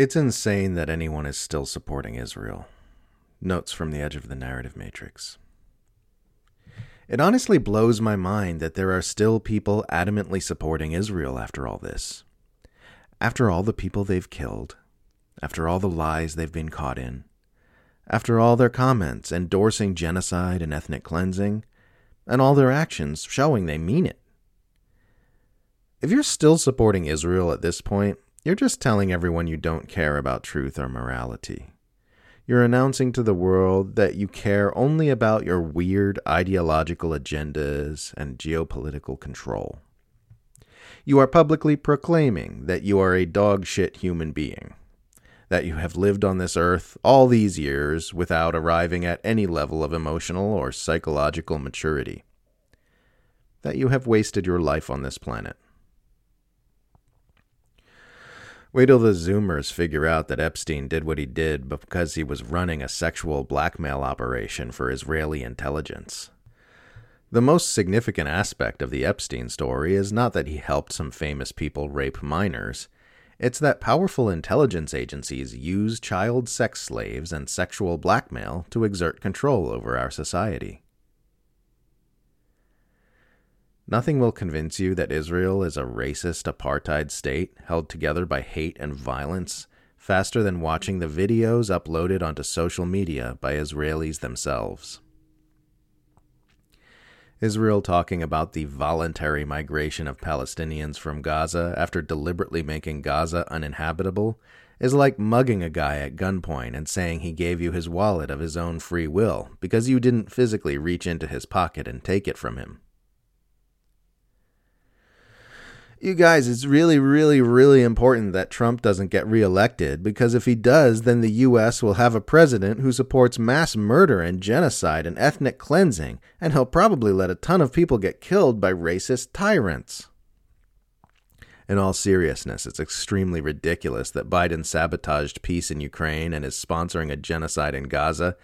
It's insane that anyone is still supporting Israel. Notes from the edge of the narrative matrix. It honestly blows my mind that there are still people adamantly supporting Israel after all this. After all the people they've killed. After all the lies they've been caught in. After all their comments endorsing genocide and ethnic cleansing. And all their actions showing they mean it. If you're still supporting Israel at this point, you're just telling everyone you don't care about truth or morality. You're announcing to the world that you care only about your weird ideological agendas and geopolitical control. You are publicly proclaiming that you are a dog shit human being, that you have lived on this earth all these years without arriving at any level of emotional or psychological maturity, that you have wasted your life on this planet. Wait till the Zoomers figure out that Epstein did what he did because he was running a sexual blackmail operation for Israeli intelligence. The most significant aspect of the Epstein story is not that he helped some famous people rape minors. It's that powerful intelligence agencies use child sex slaves and sexual blackmail to exert control over our society. Nothing will convince you that Israel is a racist apartheid state held together by hate and violence faster than watching the videos uploaded onto social media by Israelis themselves. Israel talking about the voluntary migration of Palestinians from Gaza after deliberately making Gaza uninhabitable is like mugging a guy at gunpoint and saying he gave you his wallet of his own free will because you didn't physically reach into his pocket and take it from him. You guys, it's really, really, really important that Trump doesn't get reelected, because if he does, then the U.S. will have a president who supports mass murder and genocide and ethnic cleansing, and he'll probably let a ton of people get killed by racist tyrants. In all seriousness, it's extremely ridiculous that Biden sabotaged peace in Ukraine and is sponsoring a genocide in Gaza,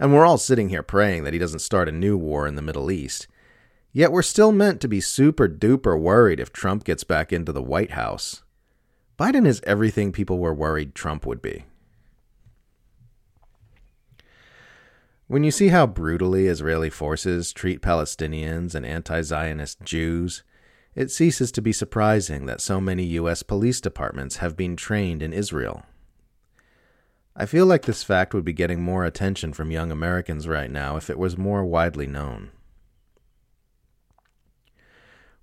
and we're all sitting here praying that he doesn't start a new war in the Middle East. Yet we're still meant to be super-duper worried if Trump gets back into the White House. Biden is everything people were worried Trump would be. When you see how brutally Israeli forces treat Palestinians and anti-Zionist Jews, it ceases to be surprising that so many U.S. police departments have been trained in Israel. I feel like this fact would be getting more attention from young Americans right now if it was more widely known.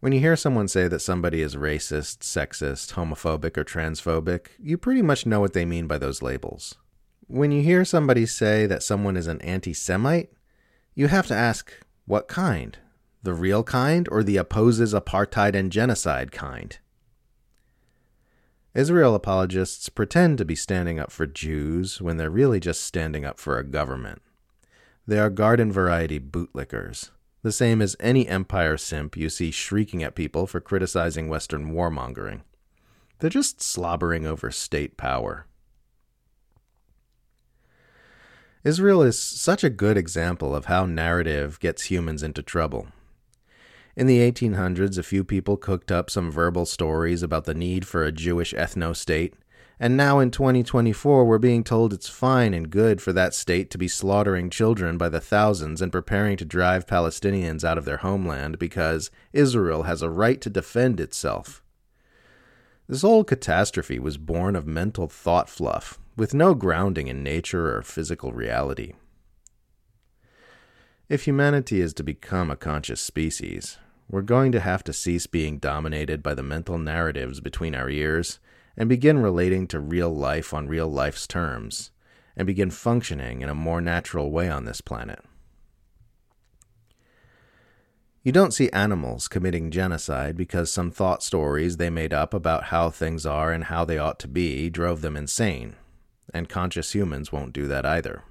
When you hear someone say that somebody is racist, sexist, homophobic, or transphobic, you pretty much know what they mean by those labels. When you hear somebody say that someone is an anti-Semite, you have to ask, what kind? The real kind or the opposes apartheid and genocide kind? Israel apologists pretend to be standing up for Jews when they're really just standing up for a government. They are garden variety bootlickers. The same as any empire simp you see shrieking at people for criticizing Western warmongering. They're just slobbering over state power. Israel is such a good example of how narrative gets humans into trouble. In the 1800s, a few people cooked up some verbal stories about the need for a Jewish ethno-state, and now in 2024 we're being told it's fine and good for that state to be slaughtering children by the thousands and preparing to drive Palestinians out of their homeland because Israel has a right to defend itself. This whole catastrophe was born of mental thought fluff, with no grounding in nature or physical reality. If humanity is to become a conscious species, we're going to have to cease being dominated by the mental narratives between our ears and begin relating to real life on real life's terms, and begin functioning in a more natural way on this planet. You don't see animals committing genocide because some thought stories they made up about how things are and how they ought to be drove them insane, and conscious humans won't do that either.